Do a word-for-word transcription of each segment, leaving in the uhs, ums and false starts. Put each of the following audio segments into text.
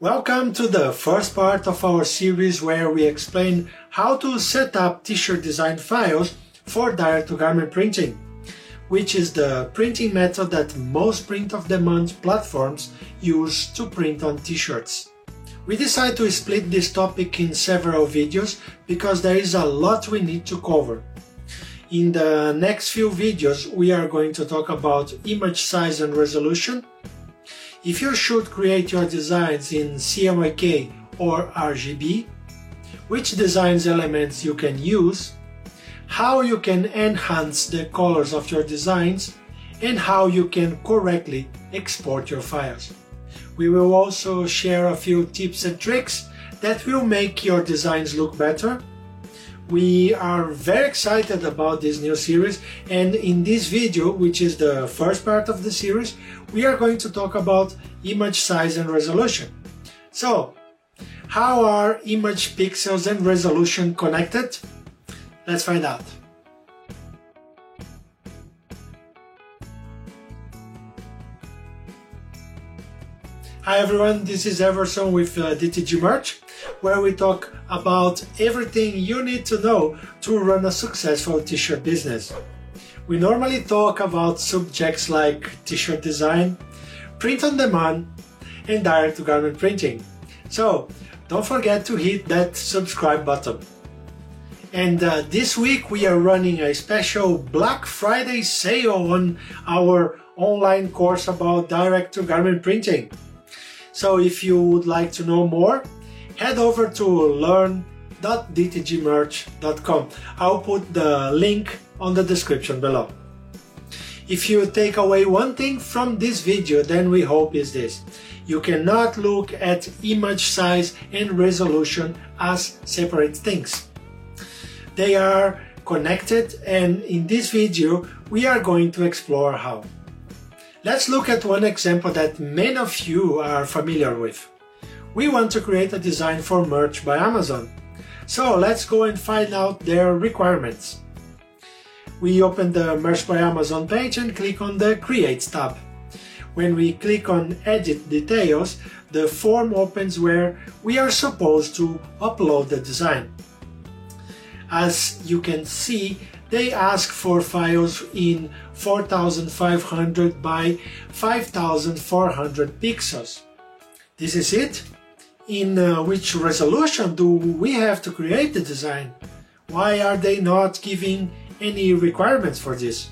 Welcome to the first part of our series where we explain how to set up t-shirt design files for direct-to-garment printing, which is the printing method that most print-on-demand platforms use to print on t-shirts. We decided to split this topic in several videos because there is a lot we need to cover. In the next few videos we are going to talk about image size and resolution. If you should create your designs in C M Y K or R G B, which design elements you can use, how you can enhance the colors of your designs, and how you can correctly export your files. We will also share a few tips and tricks that will make your designs look better. We are very excited about this new series, and in this video, which is the first part of the series, we are going to talk about image size and resolution. So, how are image pixels and resolution connected? Let's find out. Hi everyone, this is Everson with uh, D T G Merch, where we talk about everything you need to know to run a successful t-shirt business. We normally talk about subjects like t-shirt design, print-on-demand, and direct-to-garment printing. So, don't forget to hit that subscribe button. And uh, this week we are running a special Black Friday sale on our online course about direct-to-garment printing. So if you would like to know more, head over to learn dot D T G merch dot com. I'll put the link on the description below. If you take away one thing from this video, then we hope is this: you cannot look at image size and resolution as separate things. They are connected, and in this video we are going to explore how. Let's look at one example that many of you are familiar with. We want to create a design for Merch by Amazon. So let's go and find out their requirements. We open the Merch by Amazon page and click on the Create tab. When we click on Edit Details, the form opens where we are supposed to upload the design. As you can see, they ask for files in four thousand five hundred by five thousand four hundred pixels. This is it. In uh, which resolution do we have to create the design? Why are they not giving any requirements for this?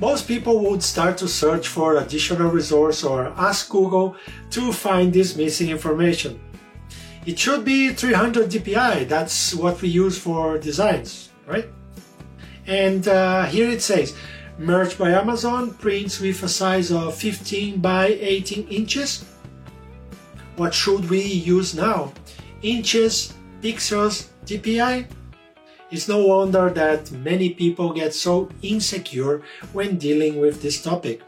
Most people would start to search for additional resource or ask Google to find this missing information. It should be three hundred D P I, that's what we use for designs, right? And uh, here it says, Merch by Amazon prints with a size of fifteen by eighteen inches. What should we use now? Inches, pixels, D P I? It's no wonder that many people get so insecure when dealing with this topic.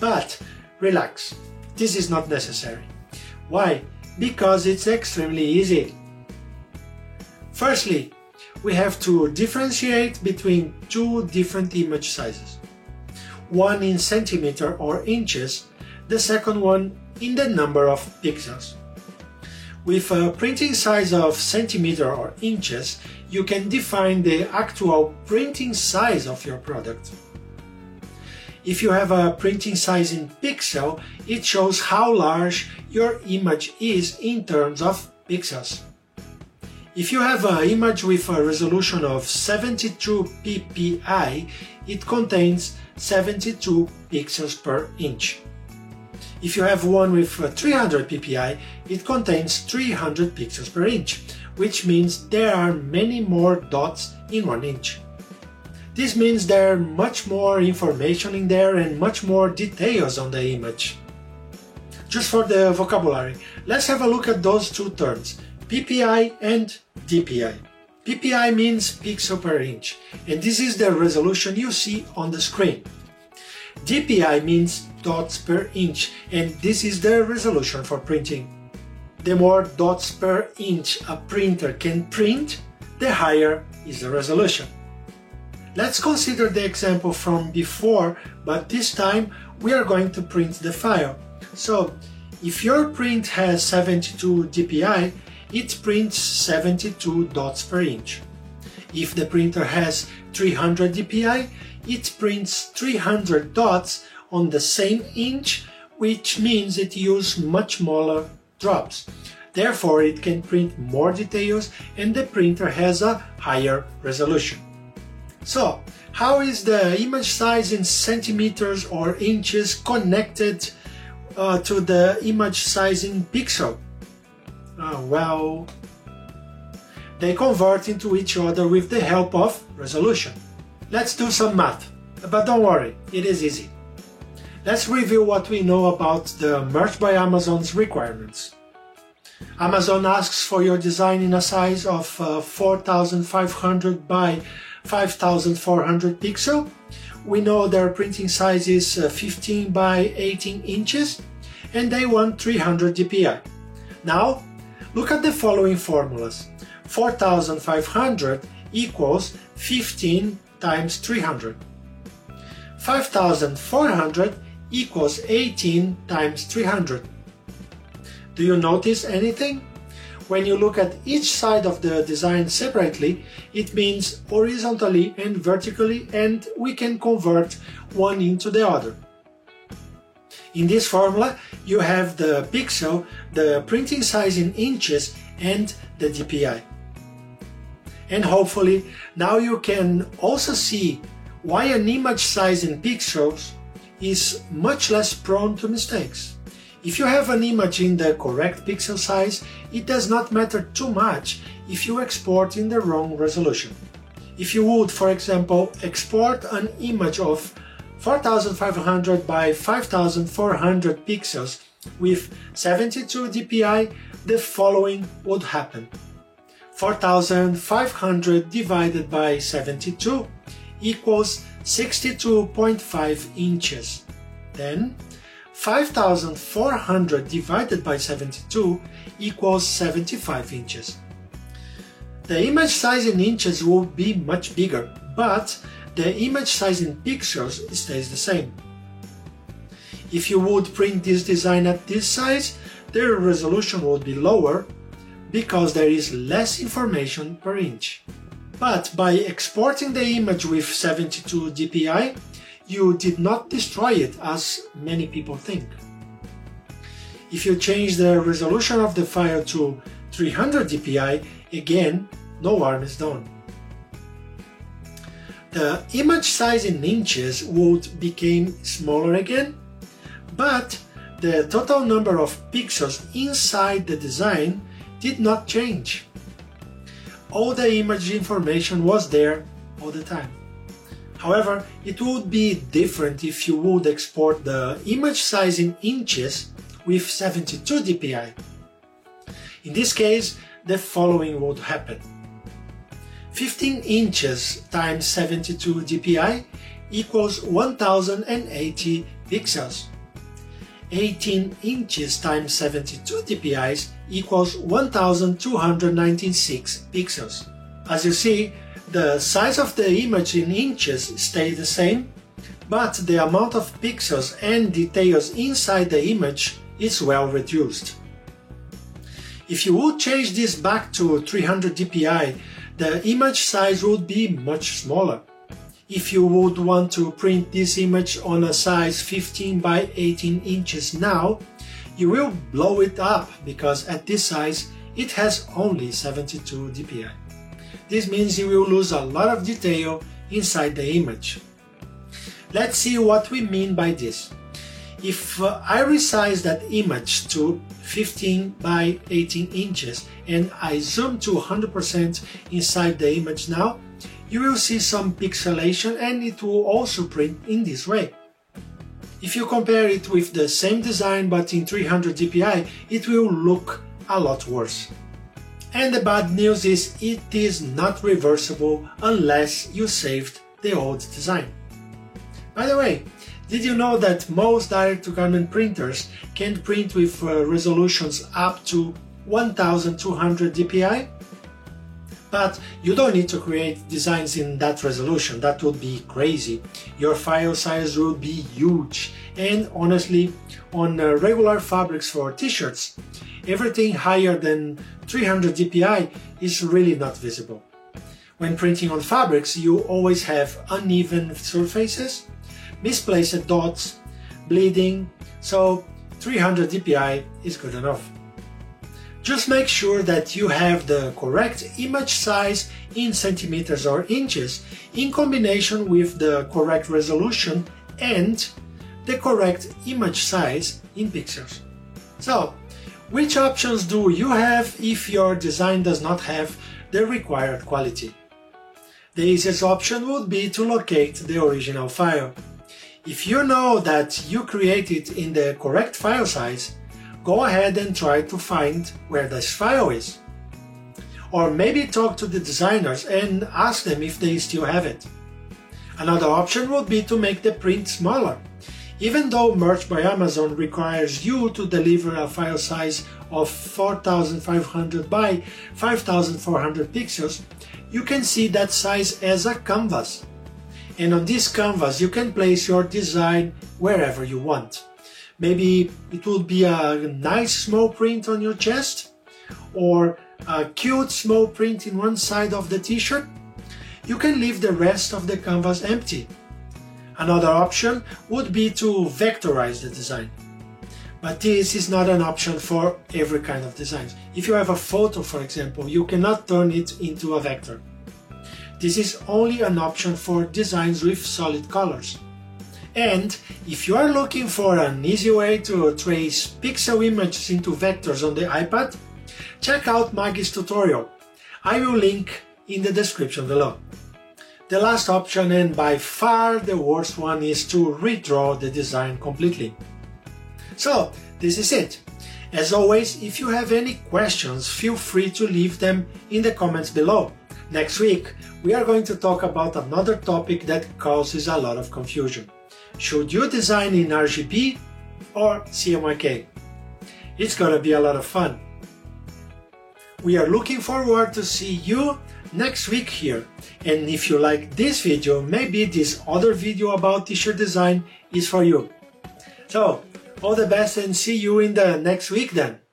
But relax, this is not necessary. Why? Because it's extremely easy. Firstly, we have to differentiate between two different image sizes. One in centimeter or inches, the second one in the number of pixels. With a printing size of centimeter or inches, you can define the actual printing size of your product. If you have a printing size in pixel, it shows how large your image is in terms of pixels. If you have an image with a resolution of seventy-two P P I, it contains seventy-two pixels per inch. If you have one with three hundred P P I, it contains three hundred pixels per inch, which means there are many more dots in one inch. This means there are much more information in there and much more details on the image. Just for the vocabulary, let's have a look at those two terms, P P I and D P I. P P I means pixel per inch, and this is the resolution you see on the screen. D P I means dots per inch, and this is the resolution for printing. The more dots per inch a printer can print, the higher is the resolution. Let's consider the example from before, but this time we are going to print the file. So, If your print has seventy-two D P I, it prints seventy-two dots per inch. If the printer has three hundred D P I, it prints three hundred dots on the same inch, which means it uses much smaller drops. Therefore, it can print more details and the printer has a higher resolution. So, how is the image size in centimeters or inches connected uh, to the image size in pixel? Uh, well, they convert into each other with the help of resolution. Let's do some math, but don't worry, it is easy. Let's review what we know about the Merch by Amazon's requirements. Amazon asks for your design in a size of uh, four thousand five hundred by five thousand four hundred pixel. We know their printing size is uh, fifteen by eighteen inches and they want three hundred D P I. Now, look at the following formulas. four thousand five hundred equals fifteen times three hundred. five thousand four hundred equals eighteen times three hundred. Do you notice anything? When you look at each side of the design separately, it means horizontally and vertically, and we can convert one into the other. In this formula, you have the pixel, the printing size in inches, and the D P I. And hopefully, now you can also see why an image size in pixels is much less prone to mistakes. If you have an image in the correct pixel size, it does not matter too much if you export in the wrong resolution. If you would, for example, export an image of four thousand five hundred by five thousand four hundred pixels with seventy-two D P I, the following would happen. four thousand five hundred divided by seventy-two equals sixty-two point five inches. Then, five thousand four hundred divided by seventy-two equals seventy-five inches. The image size in inches will be much bigger, but the image size in pixels stays the same. If you would print this design at this size, the resolution would be lower because there is less information per inch. But by exporting the image with seventy-two D P I, you did not destroy it, as many people think. If you change the resolution of the file to three hundred D P I, again, no harm is done. The image size in inches would become smaller again, but the total number of pixels inside the design did not change. All the image information was there all the time. However, it would be different if you would export the image size in inches with seventy-two D P I. In this case, the following would happen. fifteen inches times seventy-two D P I equals one thousand eighty pixels. eighteen inches times seventy-two D P I equals one thousand two hundred ninety-six pixels. As you see, the size of the image in inches stays the same, but the amount of pixels and details inside the image is well reduced. If you would change this back to three hundred D P I, the image size would be much smaller. If you would want to print this image on a size fifteen by eighteen inches now, you will blow it up because at this size it has only seventy-two D P I. This means you will lose a lot of detail inside the image. Let's see what we mean by this. If uh, I resize that image to fifteen by eighteen inches and I zoom to one hundred percent inside the image now, you will see some pixelation and it will also print in this way. If you compare it with the same design but in three hundred D P I, it will look a lot worse. And the bad news is it is not reversible unless you saved the old design. By the way, did you know that most direct-to-garment printers can print with uh, resolutions up to one thousand two hundred D P I? but you don't need to create designs in that resolution. That would be crazy. Your file size would be huge. And honestly, on uh, regular fabrics for t-shirts, everything higher than three hundred D P I is really not visible. When printing on fabrics, you always have uneven surfaces, misplaced dots, bleeding, so three hundred D P I is good enough. Just make sure that you have the correct image size in centimeters or inches in combination with the correct resolution and the correct image size in pixels. So, which options do you have if your design does not have the required quality? The easiest option would be to locate the original file. If you know that you created in the correct file size, go ahead and try to find where this file is. Or maybe talk to the designers and ask them if they still have it. Another option would be to make the print smaller. Even though Merch by Amazon requires you to deliver a file size of four thousand five hundred by five thousand four hundred pixels, you can see that size as a canvas. And on this canvas you can place your design wherever you want. Maybe it would be a nice small print on your chest, or a cute small print in one side of the t-shirt. You can leave the rest of the canvas empty. Another option would be to vectorize the design. But this is not an option for every kind of designs. If you have a photo, for example, you cannot turn it into a vector. This is only an option for designs with solid colors. And if you are looking for an easy way to trace pixel images into vectors on the iPad, check out Maggie's tutorial. I will link in the description below. The last option, and by far the worst one, is to redraw the design completely. So, this is it. As always, if you have any questions, feel free to leave them in the comments below. Next week, we are going to talk about another topic that causes a lot of confusion. Should you design in R G B or C M Y K? It's gonna be a lot of fun. We are looking forward to see you next week here, and if you like this video, maybe this other video about t-shirt design is for you. So, all the best and see you in the next week then!